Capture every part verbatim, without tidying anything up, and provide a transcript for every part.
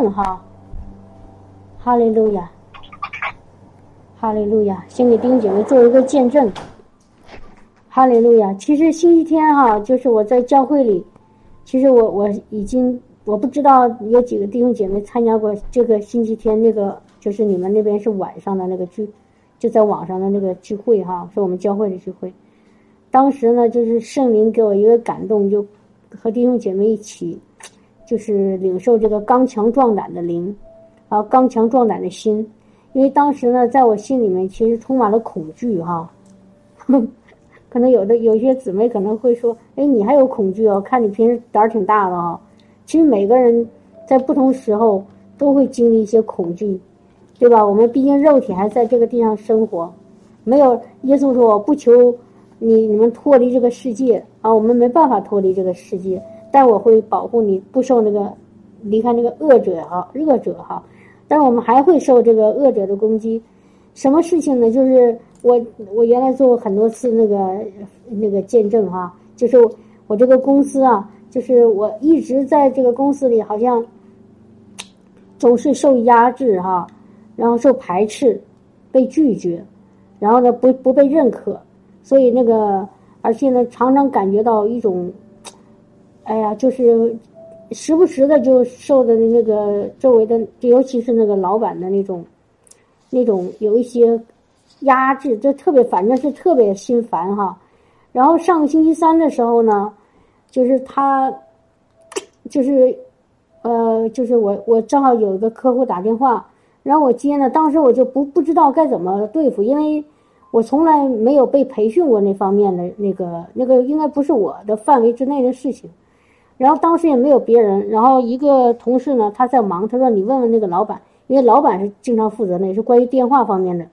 正哈。哈利路亚，哈利路亚！先给弟兄姐妹做一个见证。哈利路亚！其实星期天哈、啊，就是我在教会里，其实我我已经我不知道有几个弟兄姐妹参加过这个星期天那个，就是你们那边是晚上的那个聚，就在网上的那个聚会哈、啊，是我们教会的聚会。当时呢，就是圣灵给我一个感动，就和弟兄姐妹一起，就是领受这个刚强壮胆的灵。啊，刚强壮胆的心，因为当时呢，在我心里面其实充满了恐惧哈、啊，可能有的有些姊妹可能会说，哎，你还有恐惧哦，看你平时胆儿挺大的哈、啊。其实每个人在不同时候都会经历一些恐惧，对吧？我们毕竟肉体还在这个地上生活，没有耶稣说我不求你你们脱离这个世界啊，我们没办法脱离这个世界，但我会保护你不受那个离开那个恶者哈、啊，恶者哈、啊。但是我们还会受这个恶者的攻击，什么事情呢？就是我我原来做过很多次那个那个见证哈、啊，就是我这个公司啊，就是我一直在这个公司里好像总是受压制哈、啊，然后受排斥，被拒绝，然后呢不不被认可，所以那个而且呢常常感觉到一种，哎呀就是。时不时的就受的那个周围的，尤其是那个老板的那种，那种有一些压制，就特别反正是特别心烦哈。然后上个星期三的时候呢，就是他，就是呃，就是我我正好有一个客户打电话，然后我接呢，当时我就不不知道该怎么对付，因为我从来没有被培训过那方面的那个那个，应该不是我的范围之内的事情。然后当时也没有别人，然后一个同事呢，他在忙，他说你问问那个老板，因为老板是经常负责的，也是关于电话方面的。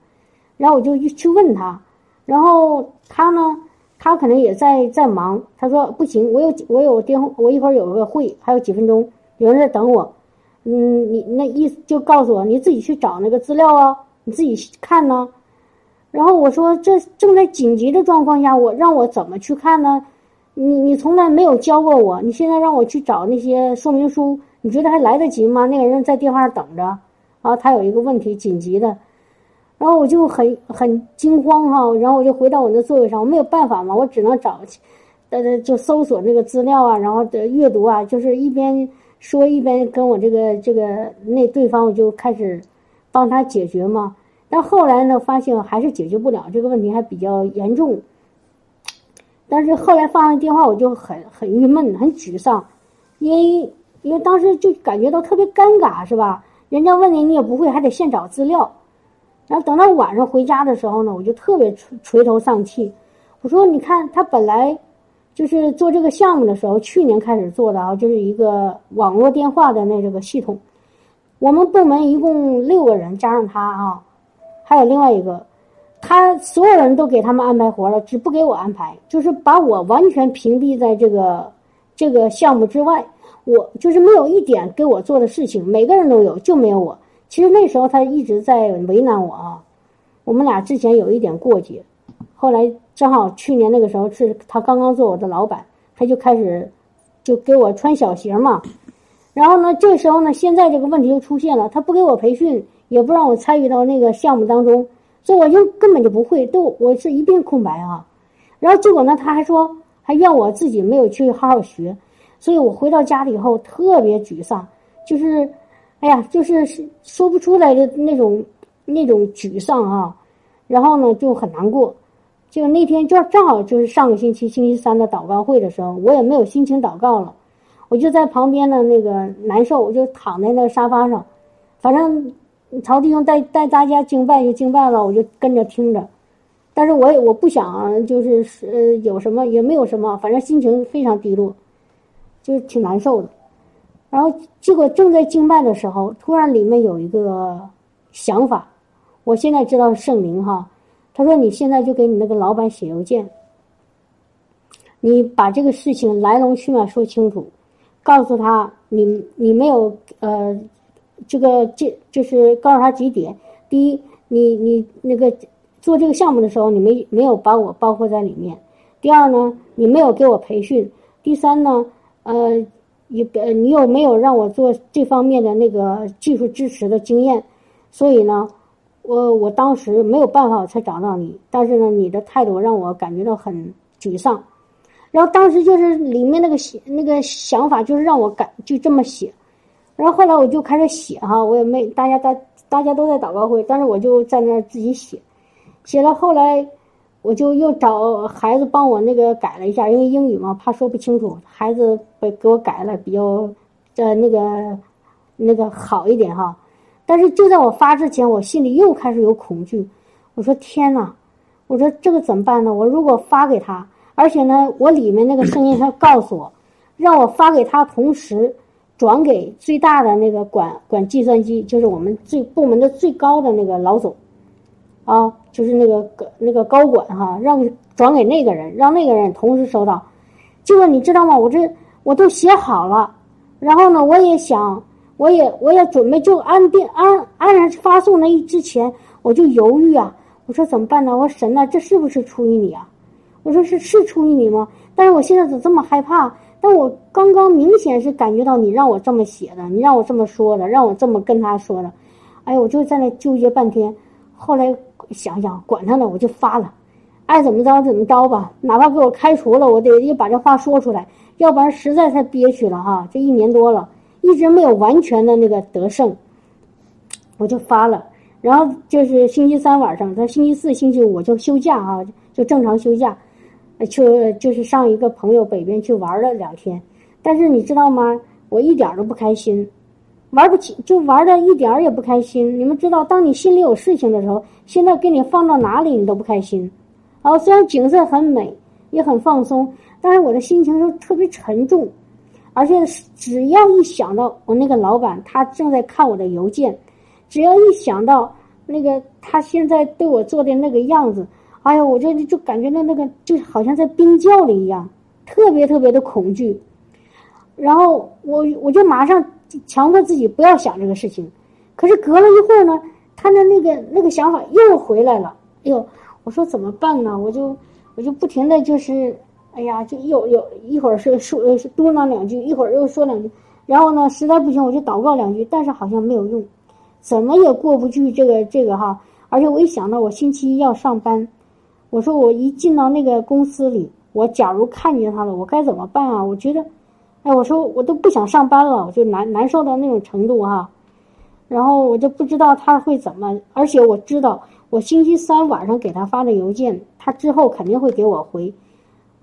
然后我就去问他，然后他呢，他可能也在在忙，他说不行，我有我有电话，我一会儿有个会，还有几分钟，有人在等我，嗯，你那意思就告诉我你自己去找那个资料啊，你自己看呢、啊。然后我说这正在紧急的状况下，我让我怎么去看呢？你你从来没有教过我，你现在让我去找那些说明书，你觉得还来得及吗？那个人在电话上等着，啊，他有一个问题紧急的，然后我就很很惊慌哈、啊，然后我就回到我的座位上，我没有办法嘛，我只能找，呃，就搜索那个资料啊，然后的阅读啊，就是一边说一边跟我这个这个那对方，我就开始帮他解决嘛。但后来呢，发现还是解决不了这个问题，还比较严重。但是后来发完电话，我就很很郁闷，很沮丧，因为因为当时就感觉到特别尴尬，是吧？人家问你，你也不会，还得现找资料。然后等到晚上回家的时候呢，我就特别垂垂头丧气。我说，你看，他本来就是做这个项目的时候，去年开始做的啊，就是一个网络电话的那这个系统。我们部门一共六个人，加上他啊，还有另外一个。他所有人都给他们安排活了，只不给我安排，就是把我完全屏蔽在这个这个项目之外，我就是没有一点给我做的事情，每个人都有，就没有我。其实那时候他一直在为难我啊，我们俩之前有一点过节，后来正好去年那个时候是他刚刚做我的老板，他就开始就给我穿小鞋嘛，然后呢，这时候呢，现在这个问题就出现了，他不给我培训，也不让我参与到那个项目当中。所以我就根本就不会，都我是一片空白啊。然后结果呢，他还说还怨我自己没有去好好学，所以我回到家里以后特别沮丧，就是，哎呀，就是说不出来的那种那种沮丧啊。然后呢就很难过，就那天就正好就是上个星期星期三的祷告会的时候，我也没有心情祷告了，我就在旁边的那个难受，我就躺在那个沙发上，反正。曹弟兄带带大家敬拜就敬拜了，我就跟着听着，但是我也我不想就是呃有什么也没有什么，反正心情非常低落，就是挺难受的。然后结果正在敬拜的时候，突然里面有一个想法，我现在知道是圣灵哈，他说你现在就给你那个老板写邮件，你把这个事情来龙去脉说清楚，告诉他你你没有呃。这个这就是告诉他几点：第一，你你那个做这个项目的时候，你没没有把我包括在里面；第二呢，你没有给我培训；第三呢，呃，你你又没有让我做这方面的那个技术支持的经验，所以呢，我我当时没有办法我才找到你，但是呢，你的态度让我感觉到很沮丧。然后当时就是里面那个那个想法就是让我感就这么写，然后后来我就开始写哈，我也没大家大大家都在祷告会，但是我就在那自己写，写到后来我就又找孩子帮我那个改了一下，因为英语嘛怕说不清楚，孩子给给我改了比较呃那个那个好一点哈。但是就在我发之前，我心里又开始有恐惧，我说天哪，我说这个怎么办呢？我如果发给他。而且呢，我里面那个声音他告诉我，让我发给他，同时转给最大的那个管管计算机，就是我们最部门的最高的那个老总，啊，就是那个那个高管哈、啊，让转给那个人，让那个人同时收到。结果你知道吗？我这我都写好了，然后呢，我也想，我也我也准备就按定按按发送那一之前，我就犹豫啊，我说怎么办呢？我说神呐、啊，这是不是出于你啊？我说是是出于你吗？但是我现在怎么这么害怕？但我刚刚明显是感觉到你让我这么写的，你让我这么说的，让我这么跟他说的，哎呀，我就在那纠结半天。后来想想，管他呢，我就发了，爱怎么着怎么着吧，哪怕给我开除了，我得也把这话说出来，要不然实在太憋屈了哈。这一年多了，一直没有完全的那个得胜，我就发了。然后就是星期三晚上，他星期四、星期五我就休假啊，就正常休假。去就是上一个朋友北边去玩了两天，但是你知道吗？我一点都不开心，玩不起，就玩的一点也不开心。你们知道，当你心里有事情的时候，现在给你放到哪里你都不开心。然后虽然景色很美，也很放松，但是我的心情就特别沉重，而且只要一想到我那个老板，他正在看我的邮件，只要一想到那个他现在对我做的那个样子。哎呀，我这就感觉到那个，就是好像在冰窖里一样，特别特别的恐惧。然后我我就马上强迫自己不要想这个事情。可是隔了一会儿呢，他的那个那个想法又回来了。哎呦，我说怎么办呢？我就我就不停的就是，哎呀，就有有一会儿是说嘟囔两句，一会儿又说两句。然后呢，实在不行我就祷告两句，但是好像没有用，怎么也过不去这个这个哈。而且我一想到我星期一要上班。我说我一进到那个公司里，我假如看见他了，我该怎么办啊？我觉得，哎，我说我都不想上班了，我就难难受到那种程度哈、啊。然后我就不知道他会怎么，而且我知道我星期三晚上给他发的邮件，他之后肯定会给我回。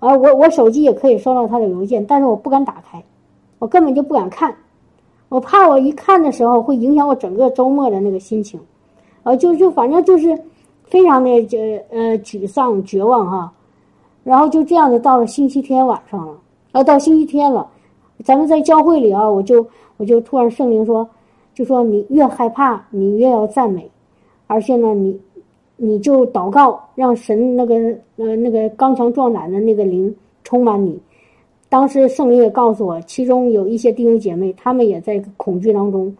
啊，我我手机也可以收到他的邮件，但是我不敢打开，我根本就不敢看，我怕我一看的时候会影响我整个周末的那个心情。啊，就就反正就是。非常的呃沮丧绝望哈，然后就这样的到了星期天晚上了，呃到星期天了，咱们在教会里啊，我就我就突然圣灵说，就说你越害怕，你越要赞美，而且呢，你你就祷告，让神那个呃那个刚强壮胆的那个灵充满你。当时圣灵也告诉我，其中有一些弟兄姐妹，他们也在恐惧当中，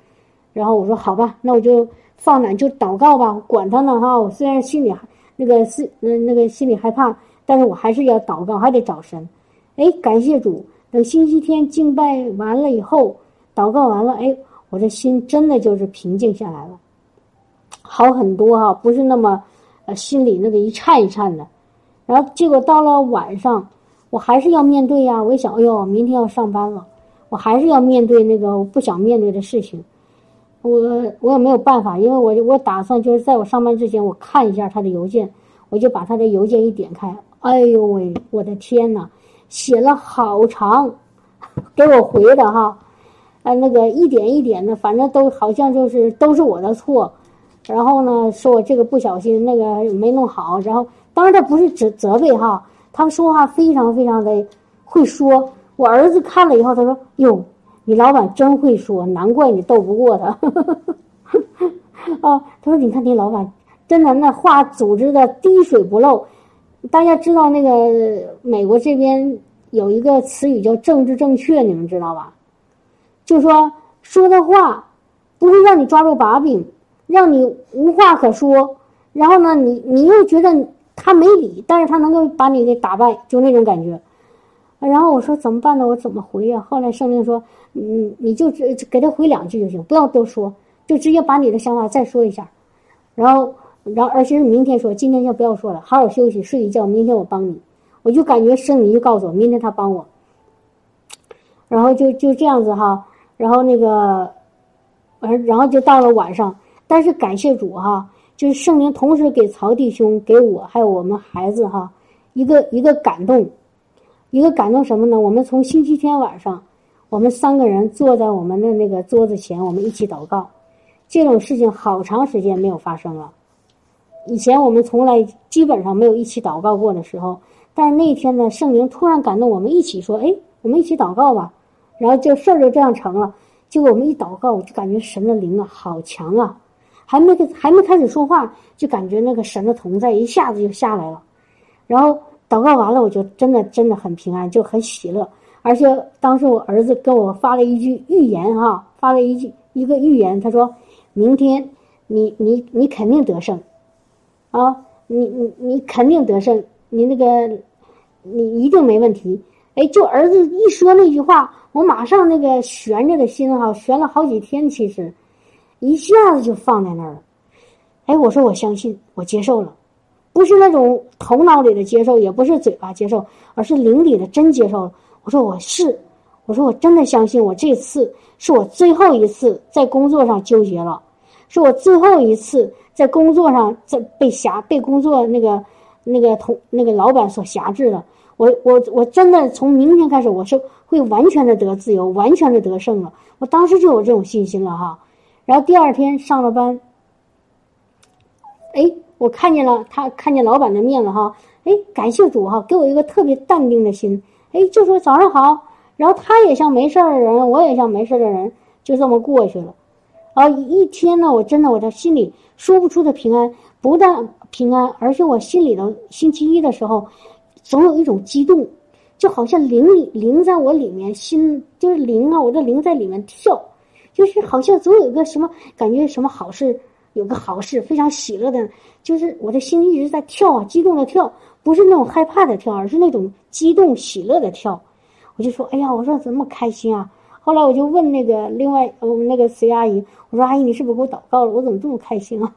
然后我说好吧，那我就。放胆就祷告吧，管他呢哈！我虽然心里那个心那个心里害怕，但是我还是要祷告，还得找神。哎，感谢主！等星期天敬拜完了以后，祷告完了，哎，我这心真的就是平静下来了，好很多哈、啊，不是那么呃心里那个一颤一颤的。然后结果到了晚上，我还是要面对呀、啊。我一想，哎呦，明天要上班了，我还是要面对那个我不想面对的事情。我我也没有办法，因为我我打算就是在我上班之前，我看一下他的邮件，我就把他的邮件一点开，哎呦喂，我的天哪，写了好长，给我回的哈，呃那个一点一点的，反正都好像就是都是我的错，然后呢说我这个不小心，那个没弄好，然后当然他不是责责备哈，他说话非常非常的会说，我儿子看了以后他说哟。你老板真会说，难怪你斗不过他。啊，他说：“你看你老板，真的那话组织的滴水不漏。”大家知道那个美国这边有一个词语叫“政治正确”，你们知道吧？就说说的话不会让你抓住把柄，让你无话可说。然后呢，你你又觉得他没理，但是他能够把你给打败，就那种感觉。然后我说怎么办呢？我怎么回呀、啊？后来圣灵说，嗯，你就只给他回两句就行，不要多说，就直接把你的想法再说一下。然后，然后而且是明天说，今天先不要说了，好好休息，睡一觉，明天我帮你。我就感觉圣灵就告诉我，明天他帮我。然后就就这样子哈，然后那个，然后就到了晚上，但是感谢主哈，就是圣灵同时给曹弟兄、给我还有我们孩子哈，一个一个感动。一个感动什么呢？我们从星期天晚上，我们三个人坐在我们的那个桌子前，我们一起祷告。这种事情好长时间没有发生了，以前我们从来基本上没有一起祷告过的时候。但是那天呢，圣灵突然感动我们一起说：“哎，我们一起祷告吧。”然后这事儿就这样成了。结果我们一祷告，我就感觉神的灵啊，好强啊！还没还没开始说话，就感觉那个神的同在一下子就下来了，然后。祷告完了，我就真的真的很平安，就很喜乐。而且当时我儿子跟我发了一句预言哈、啊，发了一句一个预言，他说：“明天你你你肯定得胜，啊，你你你肯定得胜，你那个你一定没问题。”哎，就儿子一说那句话，我马上那个悬着的心哈、啊，悬了好几天，其实一下子就放在那儿了。哎，我说我相信，我接受了。不是那种头脑里的接受，也不是嘴巴接受，而是灵里的真接受了。我说我是，我说我真的相信，我这次是我最后一次在工作上纠结了，是我最后一次在工作上在被辖被工作那个那个同那个老板所辖制了。我我我真的从明天开始，我是会完全的得自由，完全的得胜了。我当时就有这种信心了哈。然后第二天上了班，哎。我看见了他，看见老板的面了哈，哎，感谢主哈，给我一个特别淡定的心，哎，就说早上好，然后他也像没事的人，我也像没事的人，就这么过去了。然后一天呢，我真的我的心里说不出的平安，不但平安，而且我心里头星期一的时候，总有一种激动，就好像灵灵在我里面，心就是灵啊，我的灵在里面跳，就是好像总有一个什么感觉，什么好事。有个好事，非常喜乐的，就是我的心一直在跳啊，激动的跳，不是那种害怕的跳，而是那种激动喜乐的跳。我就说，哎呀，我说怎么开心啊？后来我就问那个另外我们、嗯、那个随阿姨，我说阿姨你是不是给我祷告了？我怎么这么开心啊？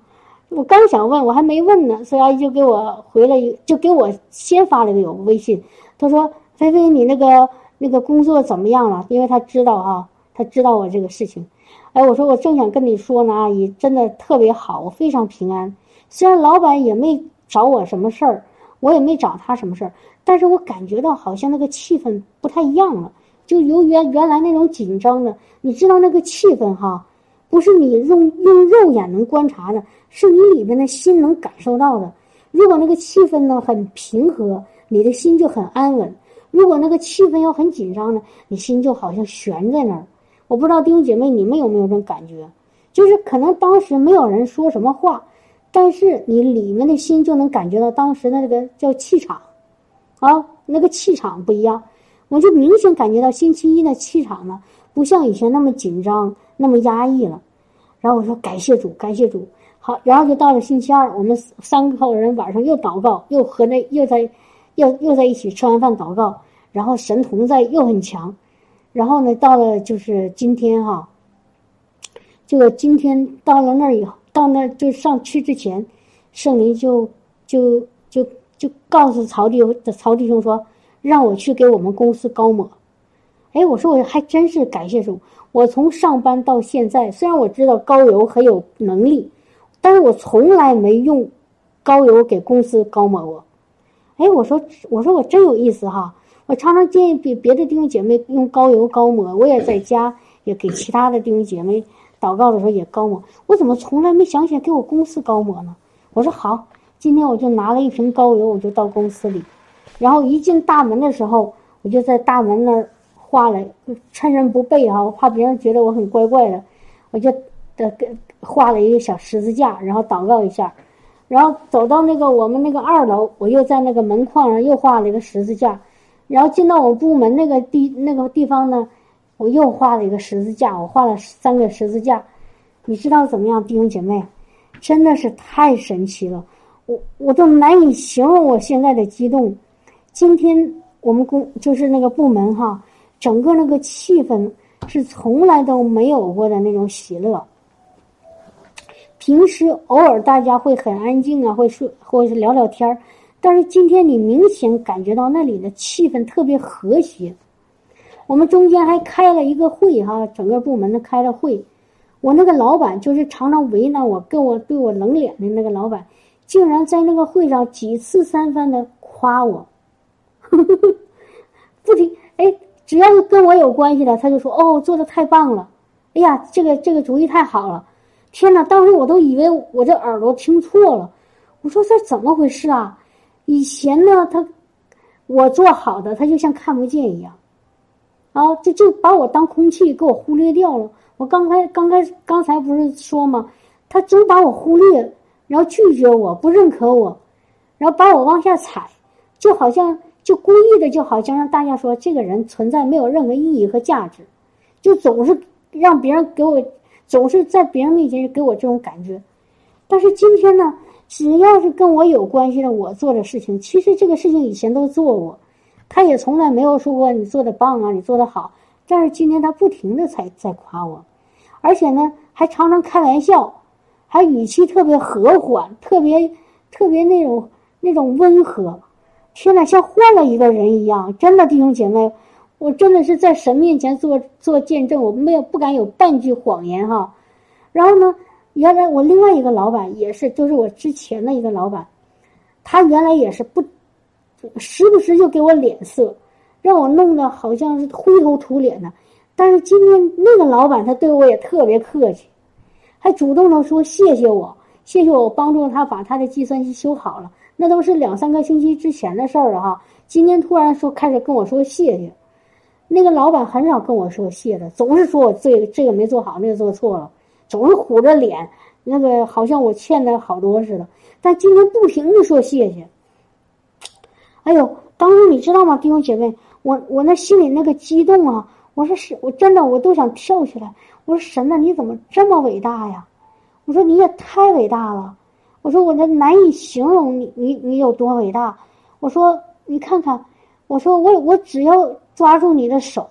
我刚想问，我还没问呢，随阿姨就给我回了一，就给我先发了一个微信，她说菲菲你那个那个工作怎么样了？因为她知道啊，她知道我这个事情。哎，我说我正想跟你说呢，阿姨真的特别好，我非常平安。虽然老板也没找我什么事儿，我也没找他什么事儿，但是我感觉到好像那个气氛不太一样了，就由原原来那种紧张的，你知道那个气氛哈，不是你用用肉眼能观察的，是你里面的心能感受到的。如果那个气氛呢很平和，你的心就很安稳；如果那个气氛要很紧张呢，你心就好像悬在那儿。我不知道弟兄姐妹你们有没有这种感觉，就是可能当时没有人说什么话，但是你里面的心就能感觉到当时的那个叫气场啊，那个气场不一样。我就明显感觉到星期一的气场呢不像以前那么紧张那么压抑了。然后我说感谢主感谢主。好，然后就到了星期二，我们三个人晚上又祷告，又和那又在又又在一起吃完饭祷告，然后神同在又很强。然后呢，到了就是今天哈，这个今天到了那儿以后，到那就上去之前，圣灵就就就就告诉曹弟曹弟兄说，让我去给我们公司高抹。哎，我说我还真是感谢主，我从上班到现在，虽然我知道高邮很有能力，但是我从来没用高邮给公司高抹过。哎，我说我说我真有意思哈。我常常建议别别的弟兄姐妹用膏油膏抹，我也在家也给其他的弟兄姐妹祷告的时候也膏抹，我怎么从来没想起来给我公司膏抹呢？我说好，今天我就拿了一瓶膏油，我就到公司里，然后一进大门的时候，我就在大门那儿画了，趁人不备哈，我怕别人觉得我很怪怪的，我就呃画了一个小十字架，然后祷告一下，然后走到那个我们那个二楼，我又在那个门框上又画了一个十字架。然后进到我部门那个地那个地方呢，我又画了一个十字架，我画了三个十字架，你知道怎么样，弟兄姐妹，真的是太神奇了，我我都难以形容我现在的激动。今天我们公就是那个部门哈，整个那个气氛是从来都没有过的那种喜乐。平时偶尔大家会很安静啊，会说或者聊聊天，但是今天你明显感觉到那里的气氛特别和谐。我们中间还开了一个会哈，整个部门的开了会。我那个老板就是常常为难我，跟我对我冷脸的那个老板，竟然在那个会上几次三番的夸我，不停哎，只要是跟我有关系的，他就说哦做的太棒了，哎呀这个这个主意太好了，天哪！当时我都以为我这耳朵听错了，我说这怎么回事啊？以前呢他我做好的，他就像看不见一样，啊这就把我当空气给我忽略掉了。我刚开刚开刚才不是说吗？他总把我忽略，然后拒绝我，不认可我，然后把我往下踩，就好像就故意的，就好像让大家说这个人存在没有任何意义和价值，就总是让别人给我，总是在别人面前给我这种感觉。但是今天呢，只要是跟我有关系的我做的事情，其实这个事情以前都做过，他也从来没有说过你做的棒啊，你做的好，但是今天他不停的才在夸我。而且呢，还常常开玩笑，还语气特别和缓，特别特别那种那种温和。天哪，像换了一个人一样！真的，弟兄姐妹，我真的是在神面前做做见证，我没有不敢有半句谎言哈。然后呢，原来我另外一个老板也是，就是我之前的一个老板，他原来也是不时不时就给我脸色，让我弄得好像是灰头土脸的。但是今天那个老板他对我也特别客气，还主动的说谢谢我，谢谢我帮助他把他的计算机修好了，那都是两三个星期之前的事儿了哈。今天突然说开始跟我说谢谢，那个老板很少跟我说谢的，总是说我这个这个没做好，那个做错了，总是虎着脸，那个好像我欠的好多似的。但今天不停的说谢谢，哎呦，当时你知道吗，弟兄姐妹，我我那心里那个激动啊！我说是，我真的我都想跳起来。我说神呐，你怎么这么伟大呀？我说你也太伟大了。我说我这难以形容你，你你有多伟大。我说你看看，我说我我只要抓住你的手，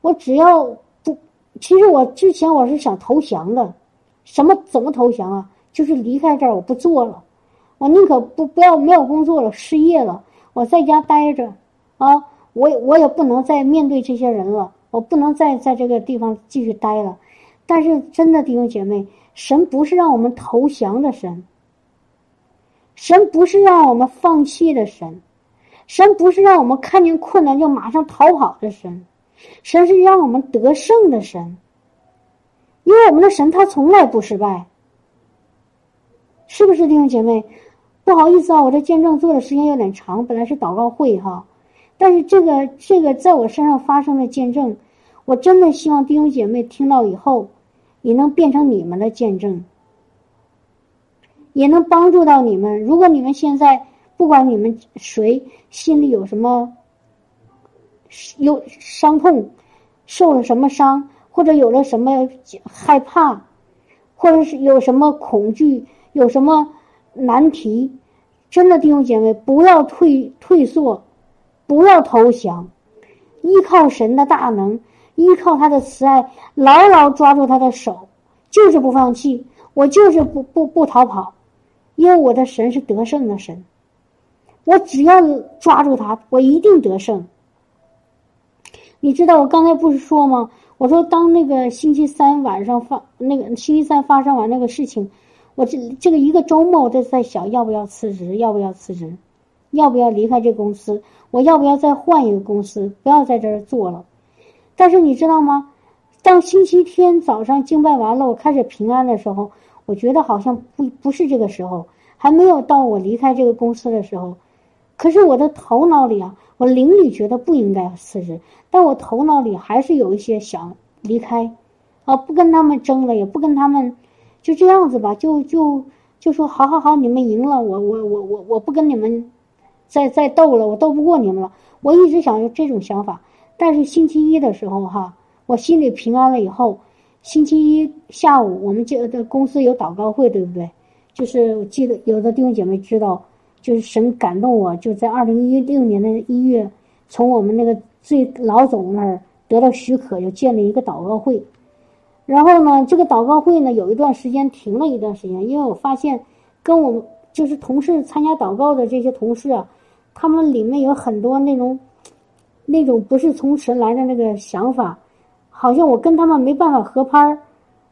我只要不，其实我之前我是想投降的，什么怎么投降啊？就是离开这儿，我不做了，我宁可不不要没有工作了，失业了，我在家待着，啊，我我也不能再面对这些人了。我不能再在这个地方继续待了。但是真的弟兄姐妹，神不是让我们投降的神，神不是让我们放弃的神，神不是让我们看见困难就马上逃跑的神，神是让我们得胜的神。因为我们的神他从来不失败，是不是弟兄姐妹？不好意思啊，我这见证做的时间有点长，本来是祷告会哈，但是这个这个在我身上发生的见证，我真的希望弟兄姐妹听到以后，也能变成你们的见证，也能帮助到你们。如果你们现在不管你们谁心里有什么有伤痛，受了什么伤，或者有了什么害怕，或者是有什么恐惧，有什么难题，真的弟兄姐妹不要退退缩，不要投降，依靠神的大能，依靠他的慈爱，牢牢抓住他的手，就是不放弃，我就是不不不逃跑，因为我的神是得胜的神，我只要抓住他，我一定得胜。你知道我刚才不是说吗？我说当那个星期三晚上发那个星期三发生完那个事情，我这这个一个周末我都在想要不要辞职，要不要辞职，要不要离开这公司。我要不要再换一个公司，不要在这儿做了。但是你知道吗，当星期天早上敬拜完了，我开始平安的时候，我觉得好像不不是这个时候，还没有到我离开这个公司的时候。可是我的头脑里啊，我灵里觉得不应该辞职，但我头脑里还是有一些想离开啊，不跟他们争了，也不跟他们就这样子吧，就就就说好好好，你们赢了，我我我我我不跟你们再再斗了，我斗不过你们了。我一直想有这种想法，但是星期一的时候哈，我心里平安了以后，星期一下午我们这的公司有祷告会，对不对？就是我记得有的弟兄姐妹知道，就是神感动我，就在二零一六年的一月从我们那个最老总那儿得到许可，就建立一个祷告会。然后呢，这个祷告会呢，有一段时间停了一段时间，因为我发现跟我们就是同事参加祷告的这些同事啊，他们里面有很多那种那种不是从神来的那个想法，好像我跟他们没办法合拍儿，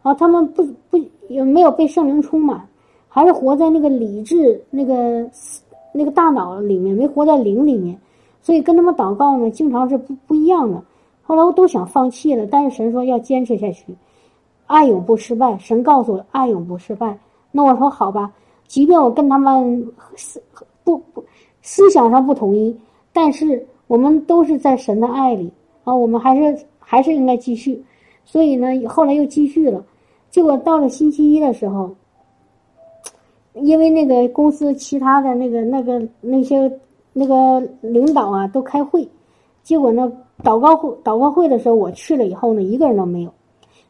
啊，他们不不也没有被圣灵充满，还是活在那个理智那个那个大脑里面，没活在灵里面，所以跟他们祷告呢，经常是不不一样的。后来我都想放弃了，但是神说要坚持下去，爱永不失败。神告诉我，爱永不失败。那我说好吧，即便我跟他们思不不思想上不统一，但是我们都是在神的爱里啊，我们还是。还是应该继续，所以呢，后来又继续了。结果到了星期一的时候，因为那个公司其他的那个那个那些那个领导啊都开会，结果呢，祷告会祷告会的时候我去了以后呢，一个人都没有。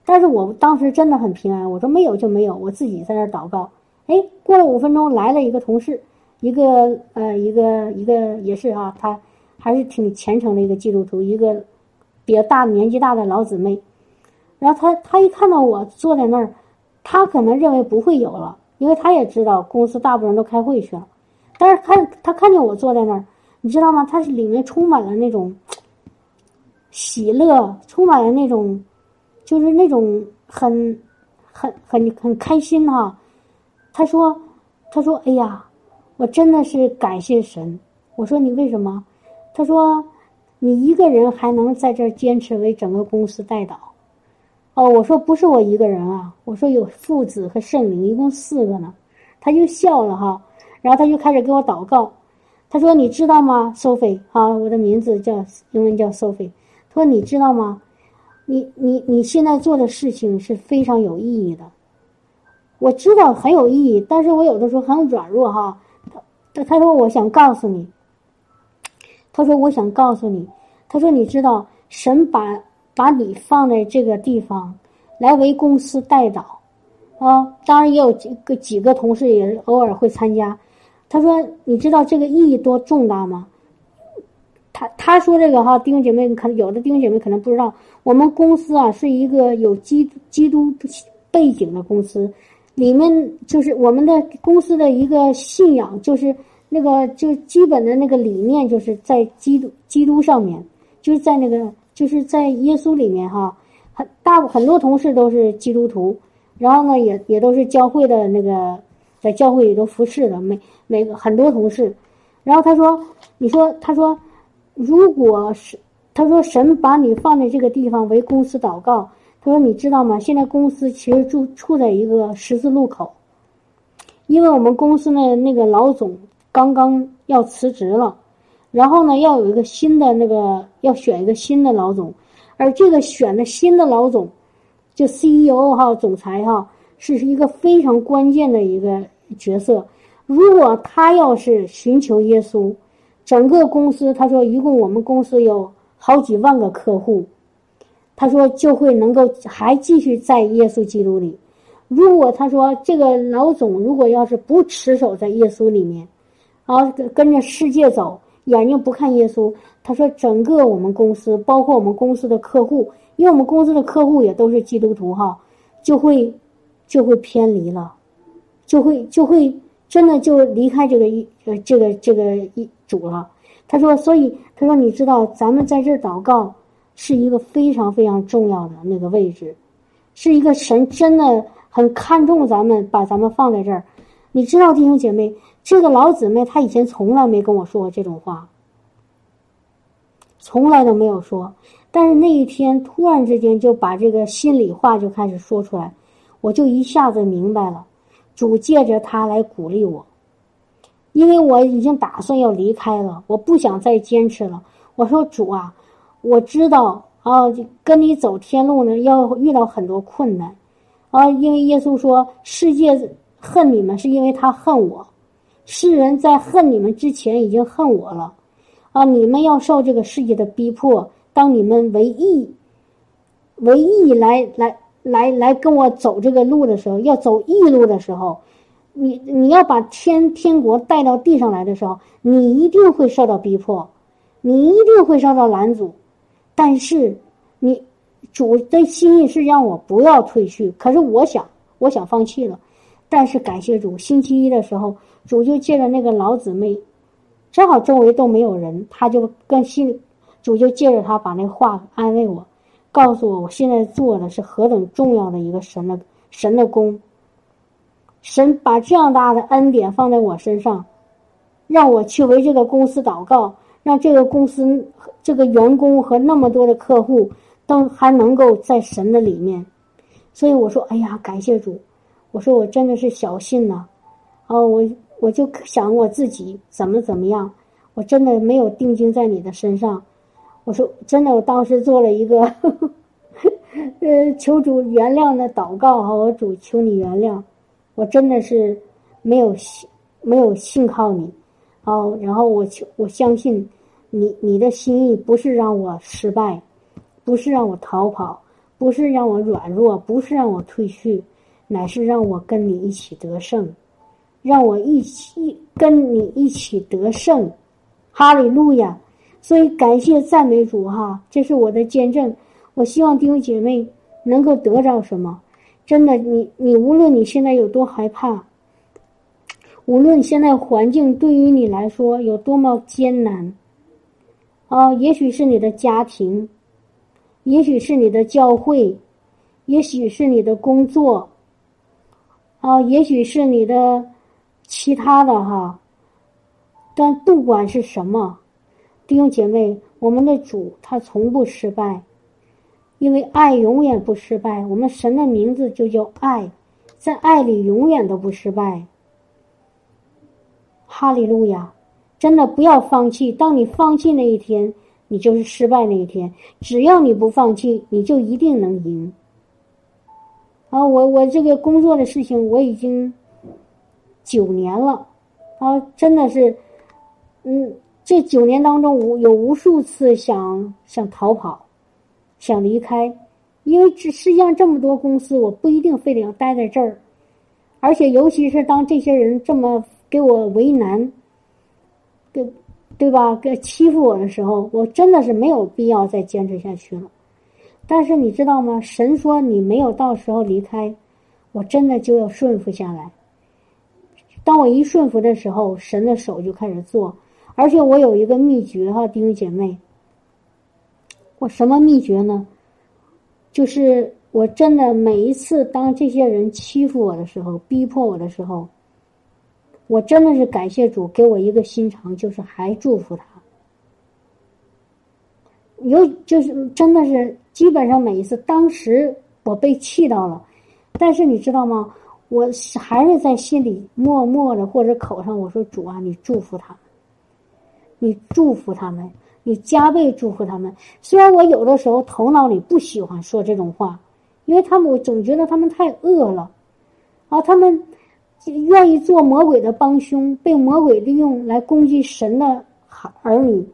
但是我当时真的很平安，我说没有就没有，我自己在那祷告。哎，过了五分钟来了一个同事，一个呃一个一个也是哈、啊，他还是挺虔诚的一个基督徒，一个。比较大年纪大的老姊妹，然后她她一看到我坐在那儿，她可能认为不会有了，因为她也知道公司大部分人都开会去了。但是看她看见我坐在那儿，你知道吗？她里面充满了那种喜乐，充满了那种就是那种很很很很开心哈、啊。她说她说哎呀，我真的是感谢神。我说你为什么？她说。你一个人还能在这儿坚持为整个公司代祷，哦，我说不是我一个人啊，我说有父子和圣灵，一共四个呢。他就笑了哈，然后他就开始给我祷告。他说：“你知道吗 ，Sophie 啊，我的名字叫英文叫 Sophie。”他说：“你知道吗？你你你现在做的事情是非常有意义的。我知道很有意义，但是我有的时候很软弱哈。他他说我想告诉你。”他说：“我想告诉你，他说你知道，神把把你放在这个地方，来为公司代祷，啊，当然也有几个几个同事也偶尔会参加。他说，你知道这个意义多重大吗？他他说这个哈，弟兄姐妹可能有的弟兄姐妹可能不知道，我们公司啊是一个有基基督背景的公司，里面就是我们的公司的一个信仰就是。”那个就基本的那个理念就是在基督基督上面，就是在那个就是在耶稣里面哈，很大很多同事都是基督徒，然后呢也也都是教会的那个在教会里都服侍的，每每个很多同事。然后他说，你说他说，如果是他说神把你放在这个地方为公司祷告，他说你知道吗？现在公司其实处处在一个十字路口，因为我们公司的那个老总。刚刚要辞职了，然后呢要有一个新的那个要选一个新的老总，而这个选的新的老总就 C E O 哈总裁哈是一个非常关键的一个角色。如果他要是寻求耶稣，整个公司他说一共我们公司有好几万个客户，他说就会能够还继续在耶稣基督里。如果他说这个老总如果要是不持守在耶稣里面，然后跟着世界走，眼睛不看耶稣，他说整个我们公司包括我们公司的客户，因为我们公司的客户也都是基督徒哈，就会就会偏离了，就会就会真的就离开这个一呃这个这个一主了。他说所以他说你知道咱们在这祷告是一个非常非常重要的那个位置，是一个神真的很看重咱们，把咱们放在这儿。你知道弟兄姐妹，这个老姊妹她以前从来没跟我说过这种话，从来都没有说，但是那一天突然之间就把这个心里话就开始说出来，我就一下子明白了，主借着她来鼓励我，因为我已经打算要离开了，我不想再坚持了。我说主啊，我知道啊，跟你走天路呢要遇到很多困难啊，因为耶稣说世界恨你们是因为他恨我，世人在恨你们之前已经恨我了，啊！你们要受这个世界的逼迫。当你们为义，为义来来来来跟我走这个路的时候，要走义路的时候，你你要把天天国带到地上来的时候，你一定会受到逼迫。你一定会上到拦阻，但是你主的心意是让我不要退去，可是我想我想放弃了。但是感谢主，星期一的时候主就借着那个老姊妹，正好周围都没有人，他就跟心主就借着他把那话安慰我，告诉我我现在做的是何等重要的一个神的神的工，神把这样大的恩典放在我身上，让我去为这个公司祷告，让这个公司这个员工和那么多的客户都还能够在神的里面。所以我说哎呀感谢主，我说我真的是小信了、啊、哦，我我就想我自己怎么怎么样，我真的没有定睛在你的身上。我说真的，我当时做了一个呵呵呃求主原谅的祷告，哈，我主求你原谅，我真的是没有没有信靠你，哦，然后我求我相信你你的心意不是让我失败，不是让我逃跑，不是让我软弱，不是让我退去，乃是让我跟你一起得胜，让我一起跟你一起得胜，哈利路亚！所以感谢赞美主哈，这是我的见证。我希望弟兄姐妹能够得到什么？真的，你你无论你现在有多害怕，无论现在环境对于你来说有多么艰难，啊，也许是你的家庭，也许是你的教会，也许是你的工作。啊，也许是你的其他的哈，但不管是什么，弟兄姐妹，我们的主他从不失败，因为爱永远不失败。我们神的名字就叫爱，在爱里永远都不失败。哈利路亚！真的不要放弃，当你放弃那一天，你就是失败那一天。只要你不放弃，你就一定能赢。啊，我我这个工作的事情我已经九年了，啊，真的是，嗯，这九年当中无有无数次想想逃跑，想离开，因为这世界上这么多公司，我不一定非得要待在这儿，而且尤其是当这些人这么给我为难，对对吧，给欺负我的时候，我真的是没有必要再坚持下去了。但是你知道吗？神说你没有到时候离开，我真的就要顺服下来。当我一顺服的时候，神的手就开始做。而且我有一个秘诀哈，弟兄姐妹，我什么秘诀呢？就是我真的每一次当这些人欺负我的时候，逼迫我的时候，我真的是感谢主给我一个心肠，就是还祝福他。有就是真的是基本上每一次，当时我被气到了，但是你知道吗？我还是在心里默默的或者口上我说：“主啊，你祝福他们，你祝福他们，你加倍祝福他们。”虽然我有的时候头脑里不喜欢说这种话，因为他们我总觉得他们太恶了，然后他们愿意做魔鬼的帮凶，被魔鬼利用来攻击神的儿女。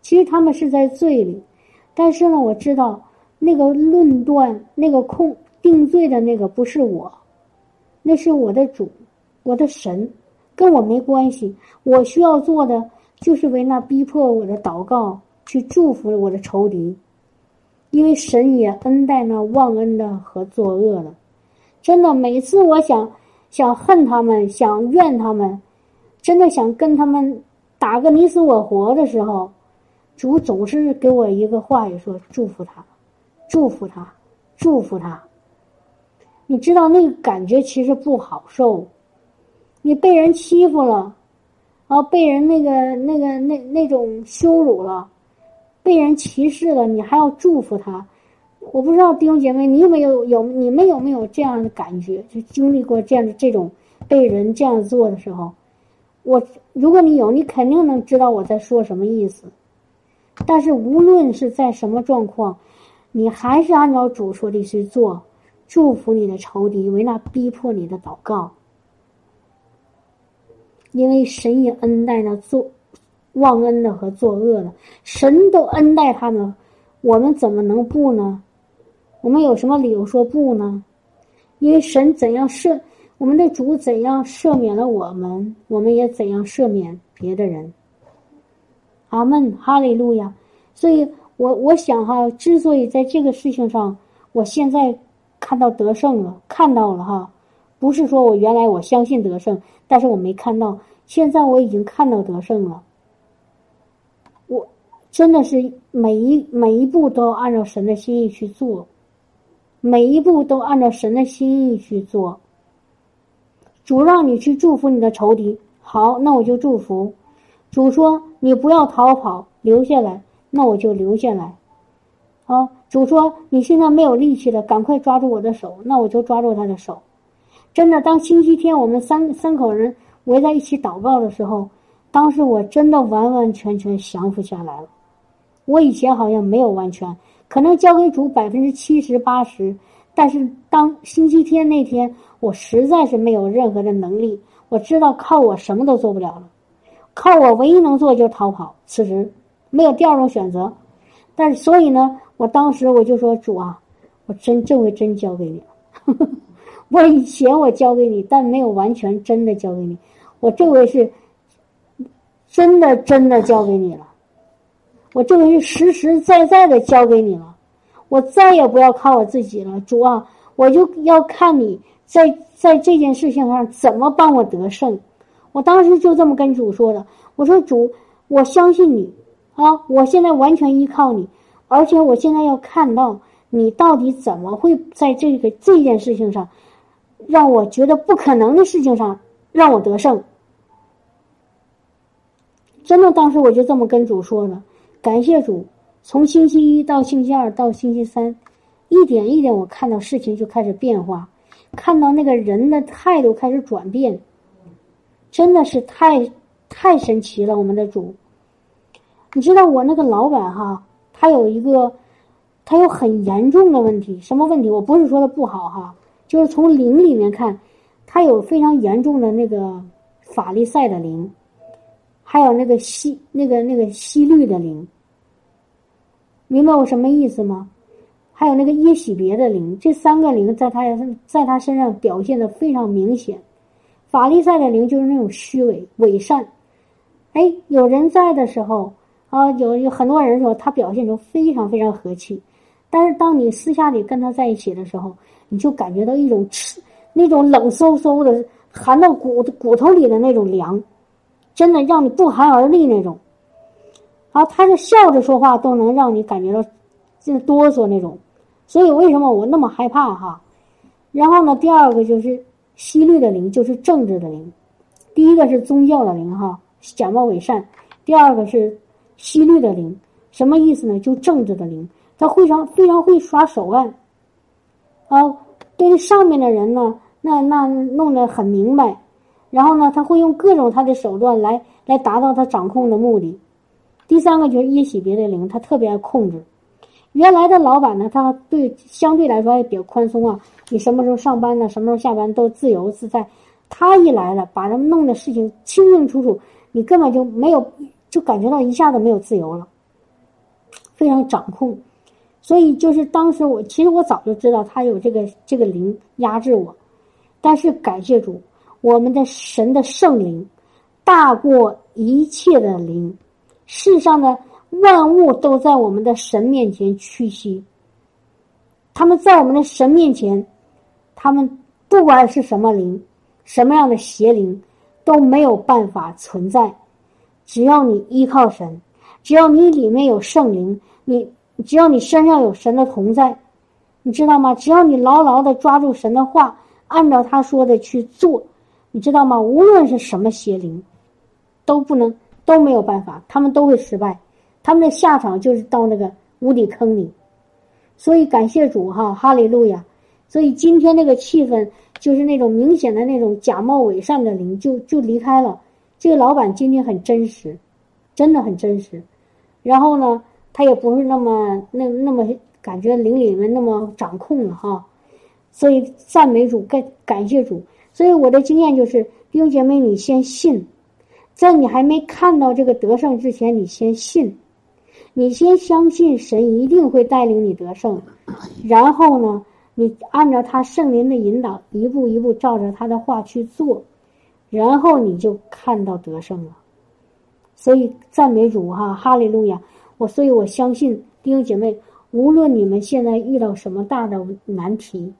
其实他们是在罪里。但是呢，我知道那个论断、那个控定罪的那个不是我，那是我的主，我的神，跟我没关系。我需要做的就是为那逼迫我的祷告，去祝福我的仇敌，因为神也恩待那忘恩的和作恶的。真的，每次我想想恨他们，想怨他们，真的想跟他们打个你死我活的时候，主总是给我一个话语说：“祝福他。”祝福他，祝福他。你知道那个感觉其实不好受，你被人欺负了，然后被人那个那个那那种羞辱了，被人歧视了，你还要祝福他。我不知道弟兄姐妹，你有没有有你们有没有这样的感觉？就经历过这样的这种被人这样做的时候，我如果你有，你肯定能知道我在说什么意思。但是无论是在什么状况，你还是按照主说的去做，祝福你的仇敌，为那逼迫你的祷告。因为神也恩待那作忘恩的和作恶的，神都恩待他们，我们怎么能不呢？我们有什么理由说不呢？因为神怎样赦，我们的主怎样赦免了我们，我们也怎样赦免别的人。阿们，哈利路亚。所以我我想哈，之所以在这个事情上，我现在看到得胜了，看到了哈，不是说我原来我相信得胜，但是我没看到，现在我已经看到得胜了。我真的是每一每一步都要按照神的心意去做，每一步都按照神的心意去做。主让你去祝福你的仇敌，好，那我就祝福。主说你不要逃跑，留下来，那我就留下来。啊，主说你现在没有力气了，赶快抓住我的手，那我就抓住他的手。真的，当星期天我们三三口人围在一起祷告的时候，当时我真的完完全全降服下来了。我以前好像没有完全，可能交给主百分之七十八十，但是当星期天那天，我实在是没有任何的能力。我知道靠我什么都做不了了，靠我唯一能做就是逃跑辞职，没有第二种选择。但是所以呢，我当时我就说，主啊，我真这回真交给你了。我以前我交给你，但没有完全真的交给你，我这回是真的真的交给你了，我这回是实实在在的交给你了，我再也不要靠我自己了。主啊，我就要看你在在这件事情上怎么帮我得胜。我当时就这么跟主说的，我说主，我相信你啊，我现在完全依靠你，而且我现在要看到你到底怎么会在这个这件事情上，让我觉得不可能的事情上让我得胜。真的，当时我就这么跟主说的。感谢主，从星期一到星期二到星期三，一点一点我看到事情就开始变化，看到那个人的态度开始转变，真的是太太神奇了，我们的主。你知道我那个老板哈，他有一个他有很严重的问题。什么问题？我不是说的不好哈，就是从灵里面看，他有非常严重的那个法利赛的灵，还有那个西那个那个西律的灵，明白我什么意思吗？还有那个耶喜别的灵，这三个灵在他在他身上表现的非常明显。法利赛的灵就是那种虚伪伪善，哎，有人在的时候啊，有有很多人的时候，他表现出非常非常和气，但是当你私下里跟他在一起的时候，你就感觉到一种那种冷嗖嗖的，寒到骨骨头里的那种凉，真的让你不寒而栗那种。啊，他是笑着说话都能让你感觉到就哆嗦那种。所以为什么我那么害怕哈？然后呢，第二个就是西律的灵，就是政治的灵。第一个是宗教的灵哈，假冒伪善；第二个是西律的灵，什么意思呢？就政治的灵，他非常非常会耍手腕。啊，对上面的人呢，那那弄得很明白，然后呢，他会用各种他的手段来来达到他掌控的目的。第三个就是耶喜别的灵，他特别爱控制。原来的老板呢，他对相对来说也比较宽松啊，你什么时候上班呢，什么时候下班都自由自在。他一来了，把他们弄的事情清清楚楚，你根本就没有，就感觉到一下子没有自由了，非常掌控。所以就是当时我，其实我早就知道他有这个这个灵压制我，但是感谢主，我们的神的圣灵大过一切的灵，世上的万物都在我们的神面前屈膝，他们在我们的神面前，他们不管是什么灵，什么样的邪灵都没有办法存在。只要你依靠神，只要你里面有圣灵，你只要你身上有神的同在，你知道吗？只要你牢牢的抓住神的话，按照他说的去做，你知道吗？无论是什么邪灵，都不能都没有办法，他们都会失败。他们的下场就是到那个无底坑里。所以感谢主哈，哈利路亚。所以今天那个气氛就是那种明显的那种假冒伪善的灵就就离开了。这个老板今天很真实，真的很真实。然后呢，他也不是那么那那么感觉灵里面那么掌控了哈。所以赞美主，感感谢主。所以我的经验就是，弟兄姐妹，你先信，在你还没看到这个得胜之前，你先信。你先相信神一定会带领你得胜，然后呢，你按照他圣灵的引导，一步一步照着他的话去做，然后你就看到得胜了。所以赞美主哈，哈利路亚！我所以我相信弟兄姐妹，无论你们现在遇到什么大的难题，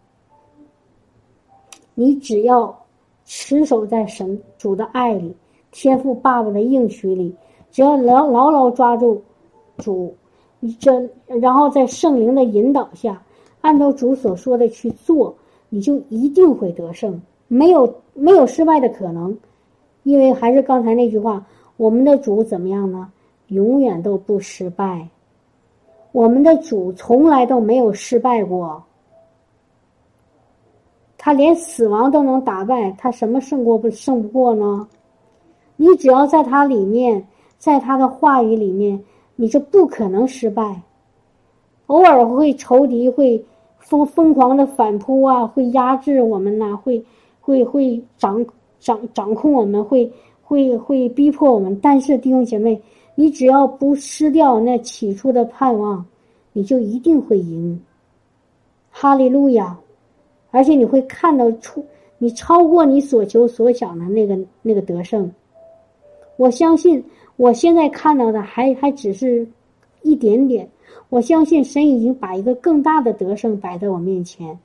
你只要持守在神主的爱里，天父爸爸的应许里，只要牢牢牢抓住主，你这然后在圣灵的引导下，按照主所说的去做，你就一定会得胜，没有没有失败的可能。因为还是刚才那句话，我们的主怎么样呢？永远都不失败，我们的主从来都没有失败过，他连死亡都能打败，他什么胜过不胜不过呢？你只要在他里面，在他的话语里面，你就不可能失败。偶尔会仇敌会疯疯狂的反扑啊，会压制我们呐、啊，会会会掌掌掌控我们，会会会逼迫我们。但是弟兄姐妹，你只要不失掉那起初的盼望，你就一定会赢。哈利路亚！而且你会看到出你超过你所求所想的那个那个得胜。我相信我现在看到的还还只是一点点。我相信神已经把一个更大的得胜摆在我面前，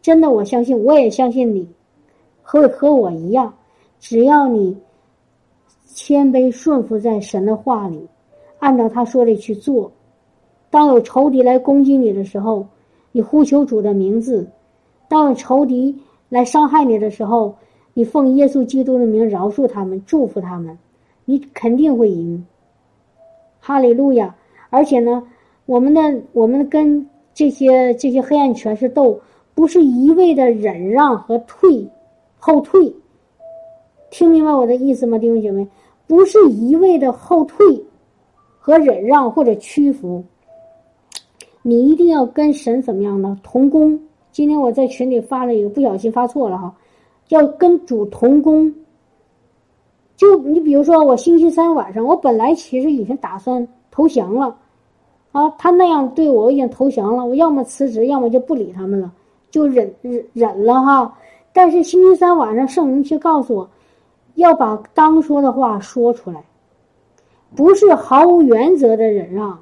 真的，我相信，我也相信你，和和我一样，只要你谦卑顺服在神的话里，按照他说的去做。当有仇敌来攻击你的时候，你呼求主的名字；当有仇敌来伤害你的时候，你奉耶稣基督的名饶恕他们，祝福他们，你肯定会赢。哈利路亚！而且呢，我们的我们跟这些这些黑暗权势斗，不是一味的忍让和退后退，听明白我的意思吗，弟兄姐妹？不是一味的后退和忍让或者屈服，你一定要跟神怎么样呢？同工。今天我在群里发了一个，不小心发错了哈，要跟主同工。就你比如说，我星期三晚上，我本来其实已经打算投降了。啊，他那样对我，我已经投降了，我要么辞职，要么就不理他们了，就忍忍忍了哈。但是星期三晚上圣灵却告诉我，要把当说的话说出来，不是毫无原则的忍让，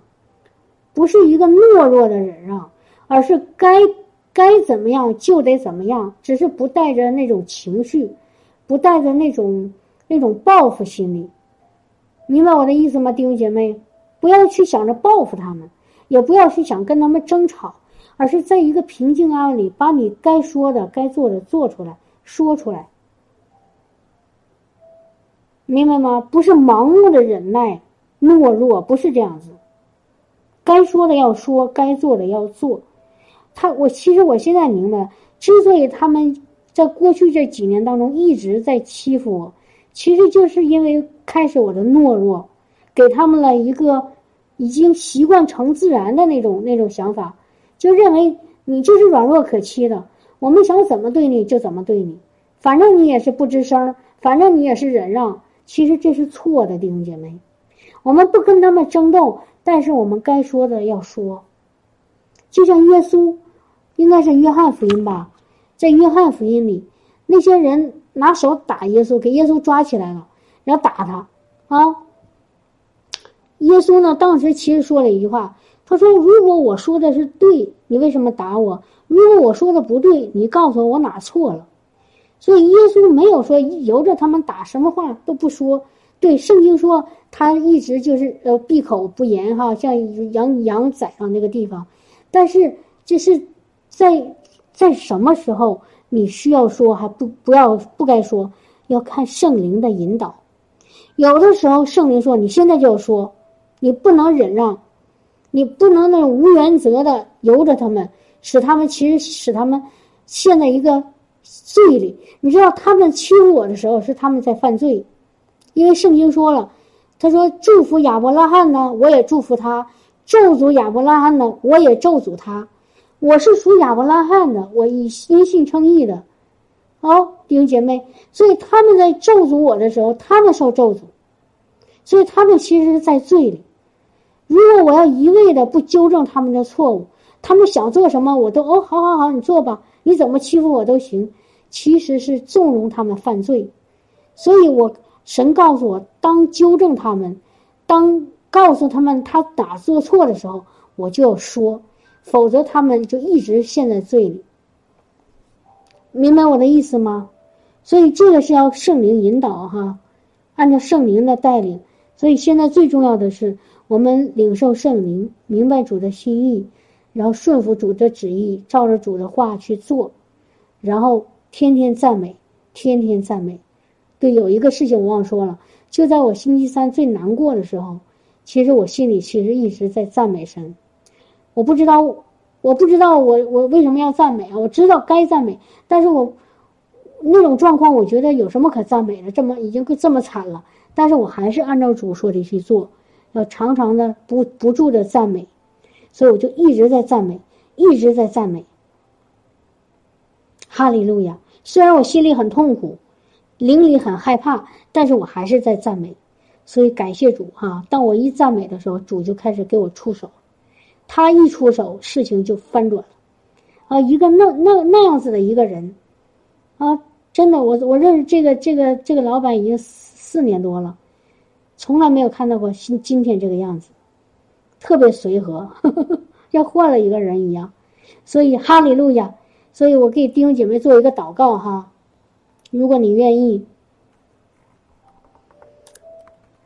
不是一个懦弱的忍让，而是该该怎么样就得怎么样，只是不带着那种情绪，不带着那种那种报复心理，明白我的意思吗，弟兄姐妹？不要去想着报复他们，也不要去想跟他们争吵，而是在一个平静安稳里，把你该说的该做的做出来，说出来，明白吗？不是盲目的忍耐懦弱，不是这样子，该说的要说，该做的要做。他我其实我现在明白，之所以他们在过去这几年当中一直在欺负我，其实就是因为开始我的懦弱，给他们了一个已经习惯成自然的那种那种想法，就认为你就是软弱可欺的，我们想怎么对你就怎么对你，反正你也是不吱声，反正你也是忍让。其实这是错的，弟兄姐妹，我们不跟他们争斗，但是我们该说的要说。就像耶稣，应该是约翰福音吧，在约翰福音里，那些人拿手打耶稣，给耶稣抓起来了，然后打他啊。耶稣呢，当时其实说了一句话，他说：“如果我说的是对，你为什么打我？如果我说的不对，你告诉我我哪错了。”所以耶稣没有说由着他们打，什么话都不说。对，圣经说他一直就是呃闭口不言哈，像羊羊宰上那个地方。但是这是在在什么时候你需要说，还不不要不该说，要看圣灵的引导。有的时候圣灵说你现在就要说。你不能忍让，你不能那种无原则的由着他们，使他们其实使他们陷在一个罪里。你知道他们欺负我的时候是他们在犯罪，因为圣经说了，他说祝福亚伯拉罕呢，我也祝福他；咒诅亚伯拉罕呢，我也咒诅他。我是属亚伯拉罕的，我以因信称义的。哦，弟兄姐妹，所以他们在咒诅我的时候，他们受咒诅，所以他们其实是在罪里。如果我要一味的不纠正他们的错误，他们想做什么我都哦，好好好，你做吧，你怎么欺负我都行，其实是纵容他们犯罪。所以我神告诉我，当纠正他们，当告诉他们他哪做错的时候，我就要说，否则他们就一直陷在罪里。明白我的意思吗？所以这个是要圣灵引导哈，按照圣灵的带领。所以现在最重要的是我们领受圣灵，明白主的心意，然后顺服主的旨意，照着主的话去做，然后天天赞美，天天赞美。对，有一个事情我忘说了，就在我星期三最难过的时候，其实我心里其实一直在赞美神。我不知道我不知道我我为什么要赞美啊？我知道该赞美，但是我那种状况，我觉得有什么可赞美的，这么已经这么惨了，但是我还是按照主说的去做，要常常的不不住的赞美。所以我就一直在赞美，一直在赞美。哈利路亚！虽然我心里很痛苦，灵里很害怕，但是我还是在赞美。所以感谢主哈、啊！当我一赞美的时候，主就开始给我出手，他一出手，事情就翻转了。啊，一个那那那样子的一个人，啊，真的，我我认识这个这个这个老板已经四年多了，从来没有看到过今今天这个样子，特别随和，呵呵，像换了一个人一样。所以哈利路亚！所以我给弟兄姐妹做一个祷告哈，如果你愿意，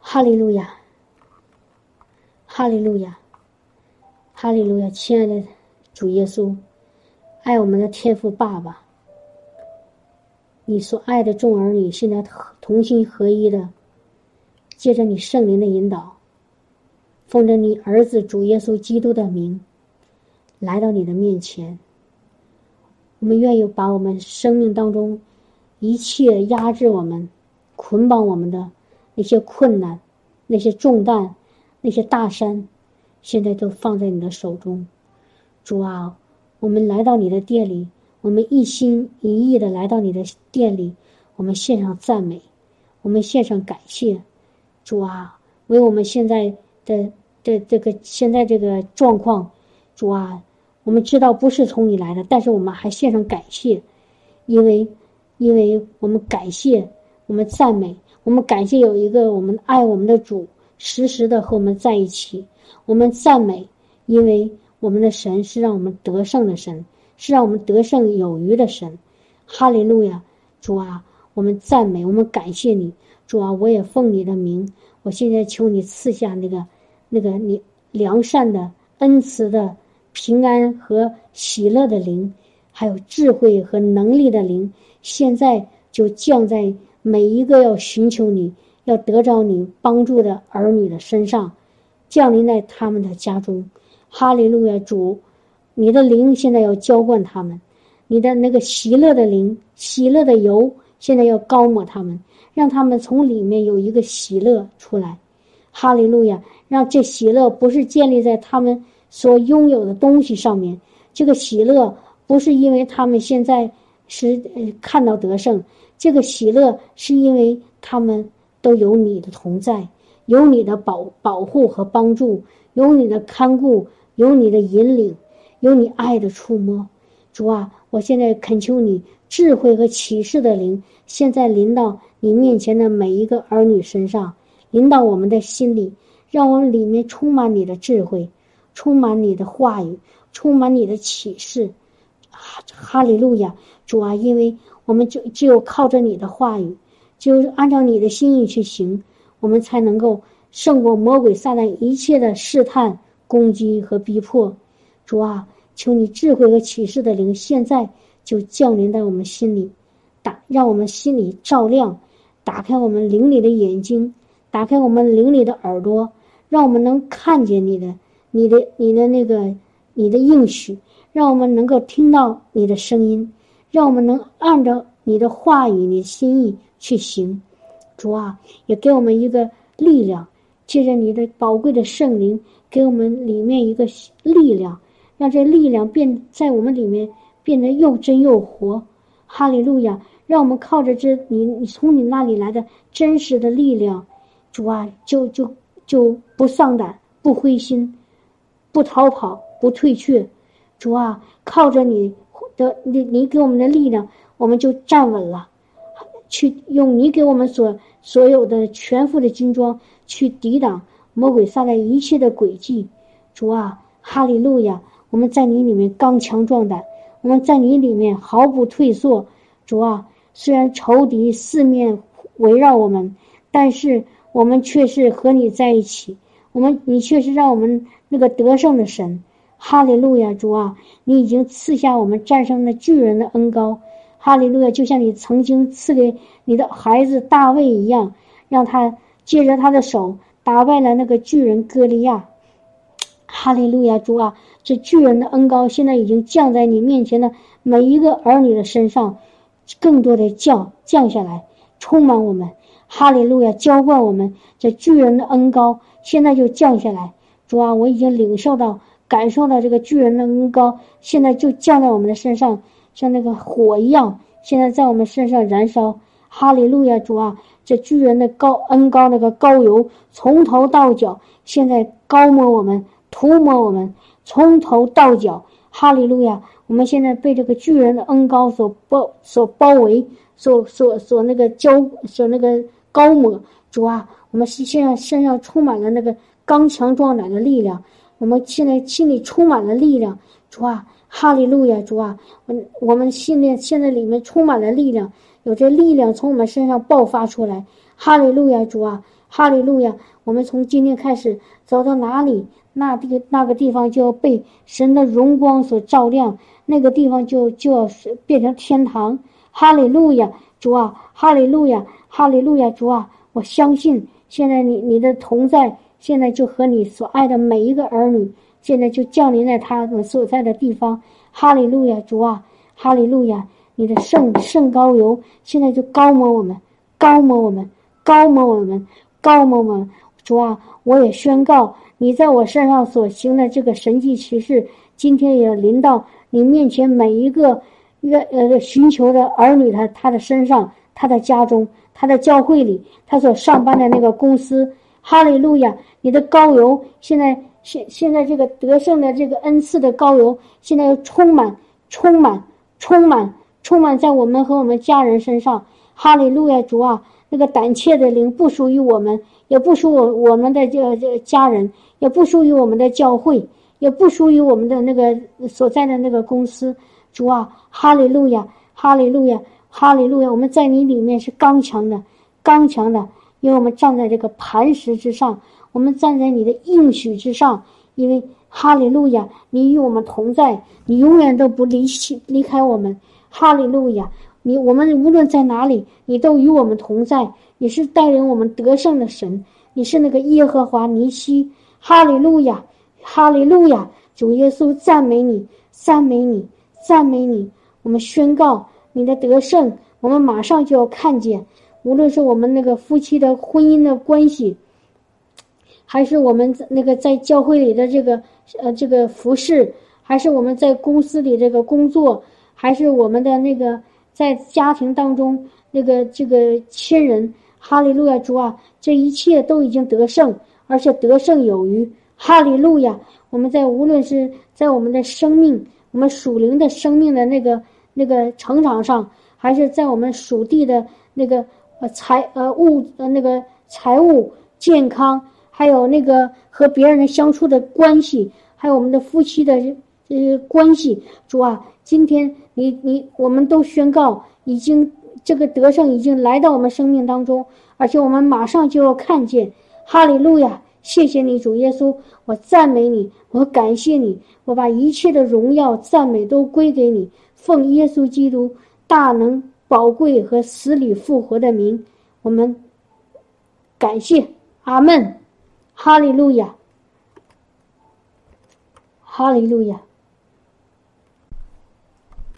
哈利路亚，哈利路亚，哈利路亚！亲爱的主耶稣，爱我们的天父爸爸，你所爱的众儿女现在同心合一的，借着你圣灵的引导，奉着你儿子主耶稣基督的名，来到你的面前。我们愿意把我们生命当中一切压制我们、捆绑我们的那些困难、那些重担、那些大山，现在都放在你的手中。主啊，我们来到你的殿里，我们一心一意的来到你的殿里，我们献上赞美，我们献上感谢。主啊，为我们现在的的这个现在这个状况，主啊，我们知道不是从你来的，但是我们还献上感谢，因为因为我们感谢，我们赞美，我们感谢有一个我们爱我们的主，时时的和我们在一起。我们赞美，因为我们的神是让我们得胜的神，是让我们得胜有余的神。哈利路亚！主啊，我们赞美，我们感谢你。主啊，我也奉你的名，我现在求你赐下那个那个你良善的、恩慈的、平安和喜乐的灵，还有智慧和能力的灵，现在就降在每一个要寻求你、要得着你帮助的儿女的身上，降临在他们的家中。哈利路亚！主，你的灵现在要浇灌他们，你的那个喜乐的灵、喜乐的油现在要膏抹他们，让他们从里面有一个喜乐出来。哈利路亚！让这喜乐不是建立在他们所拥有的东西上面，这个喜乐不是因为他们现在是看到得胜，这个喜乐是因为他们都有你的同在，有你的保保护和帮助，有你的看顾，有你的引领，有你爱的触摸。主啊，我现在恳求你智慧和启示的灵现在临到你面前的每一个儿女身上，临到我们的心里，让我们里面充满你的智慧，充满你的话语，充满你的启示。哈利路亚！主啊，因为我们就只有靠着你的话语，只有按照你的心意去行，我们才能够胜过魔鬼撒旦一切的试探、攻击和逼迫。主啊，求你智慧和启示的灵现在就降临在我们心里，打让我们心里照亮，打开我们灵里的眼睛，打开我们灵里的耳朵，让我们能看见你的你的你的那个你的应许，让我们能够听到你的声音，让我们能按照你的话语、你的心意去行。主啊，也给我们一个力量，借着你的宝贵的圣灵，给我们里面一个力量，让这力量变在我们里面变得又真又活。哈利路亚！让我们靠着这你你从你那里来的真实的力量，主啊，就就就不丧胆、不灰心、不逃跑、不退却。主啊，靠着你的你你给我们的力量，我们就站稳了，去用你给我们所所有的全副的军装去抵挡魔鬼撒旦一切的诡计。主啊，哈利路亚，我们在你里面刚强壮胆，我们在你里面毫不退缩。主啊，虽然仇敌四面围绕我们，但是我们却是和你在一起，我们你却是让我们那个得胜的神。哈利路亚，主啊，你已经赐下我们战胜那巨人的恩膏。哈利路亚，就像你曾经赐给你的孩子大卫一样，让他借着他的手打败了那个巨人歌利亚。哈利路亚，主啊，这巨人的恩膏现在已经降在你面前的每一个儿女的身上，更多的降降下来，充满我们。哈利路亚，浇灌我们，这巨人的恩膏现在就降下来。主啊，我已经领受到感受到这个巨人的恩膏现在就降在我们的身上，像那个火一样现在在我们身上燃烧。哈利路亚，主啊，这巨人的高恩膏那个膏油从头到脚现在膏抹我们，涂抹我们，从头到脚。哈利路亚，我们现在被这个巨人的恩膏所包所包围，所所所那个浇所那个膏抹。主啊，我们现在身上充满了那个刚强壮胆的力量，我们现在心里充满了力量。主啊，哈利路亚，主啊，我我们心里现在里面充满了力量，有这力量从我们身上爆发出来。哈利路亚，主啊，哈利路亚，我们从今天开始走到哪里，那地那个地方就要被神的荣光所照亮，那个地方就就要变成天堂。哈利路亚，主啊，哈利路亚，哈利路亚，主啊，我相信现在你你的同在现在就和你所爱的每一个儿女现在就降临在他们所在的地方。哈利路亚，主啊，哈利路亚，你的圣圣膏油现在就膏抹我们，膏抹我们，膏抹我们，膏抹我们。主啊，我也宣告你在我身上所行的这个神迹奇事今天也临到你面前每一个呃寻求的儿女，他他的身上，他的家中，他的教会里，他所上班的那个公司。哈利路亚，你的膏油现在现现在这个得胜的这个恩赐的膏油现在又充满充满充满充满在我们和我们家人身上。哈利路亚，主啊，那个胆怯的灵不属于我们，也不属我我们的这这家人，也不属于我们的教会，也不属于我们的那个所在的那个公司。主啊，哈利路亚，哈利路亚，哈利路亚，我们在你里面是刚强的，刚强的，因为我们站在这个磐石之上，我们站在你的应许之上。因为哈利路亚，你与我们同在，你永远都不离弃离开我们。哈利路亚，你我们无论在哪里，你都与我们同在，你是带领我们得胜的神，你是那个耶和华尼西。哈利路亚，哈利路亚，主耶稣，赞美你，赞美你，赞美你。我们宣告你的得胜，我们马上就要看见，无论是我们那个夫妻的婚姻的关系，还是我们那个在教会里的这个呃这个服侍，还是我们在公司里这个工作，还是我们的那个在家庭当中那个这个亲人，哈利路亚，主啊，这一切都已经得胜，而且得胜有余。哈利路亚，我们在无论是在我们的生命，我们属灵的生命的那个那个成长上，还是在我们属地的那个。呃，财呃物呃那个财务健康，还有那个和别人的相处的关系，还有我们的夫妻的呃关系，主啊，今天你你我们都宣告，已经这个得胜已经来到我们生命当中，而且我们马上就要看见。哈利路亚，谢谢你，主耶稣，我赞美你，我感谢你，我把一切的荣耀赞美都归给你，奉耶稣基督大能宝贵和死里复活的名，我们感谢。阿们。哈利路亚，哈利路亚。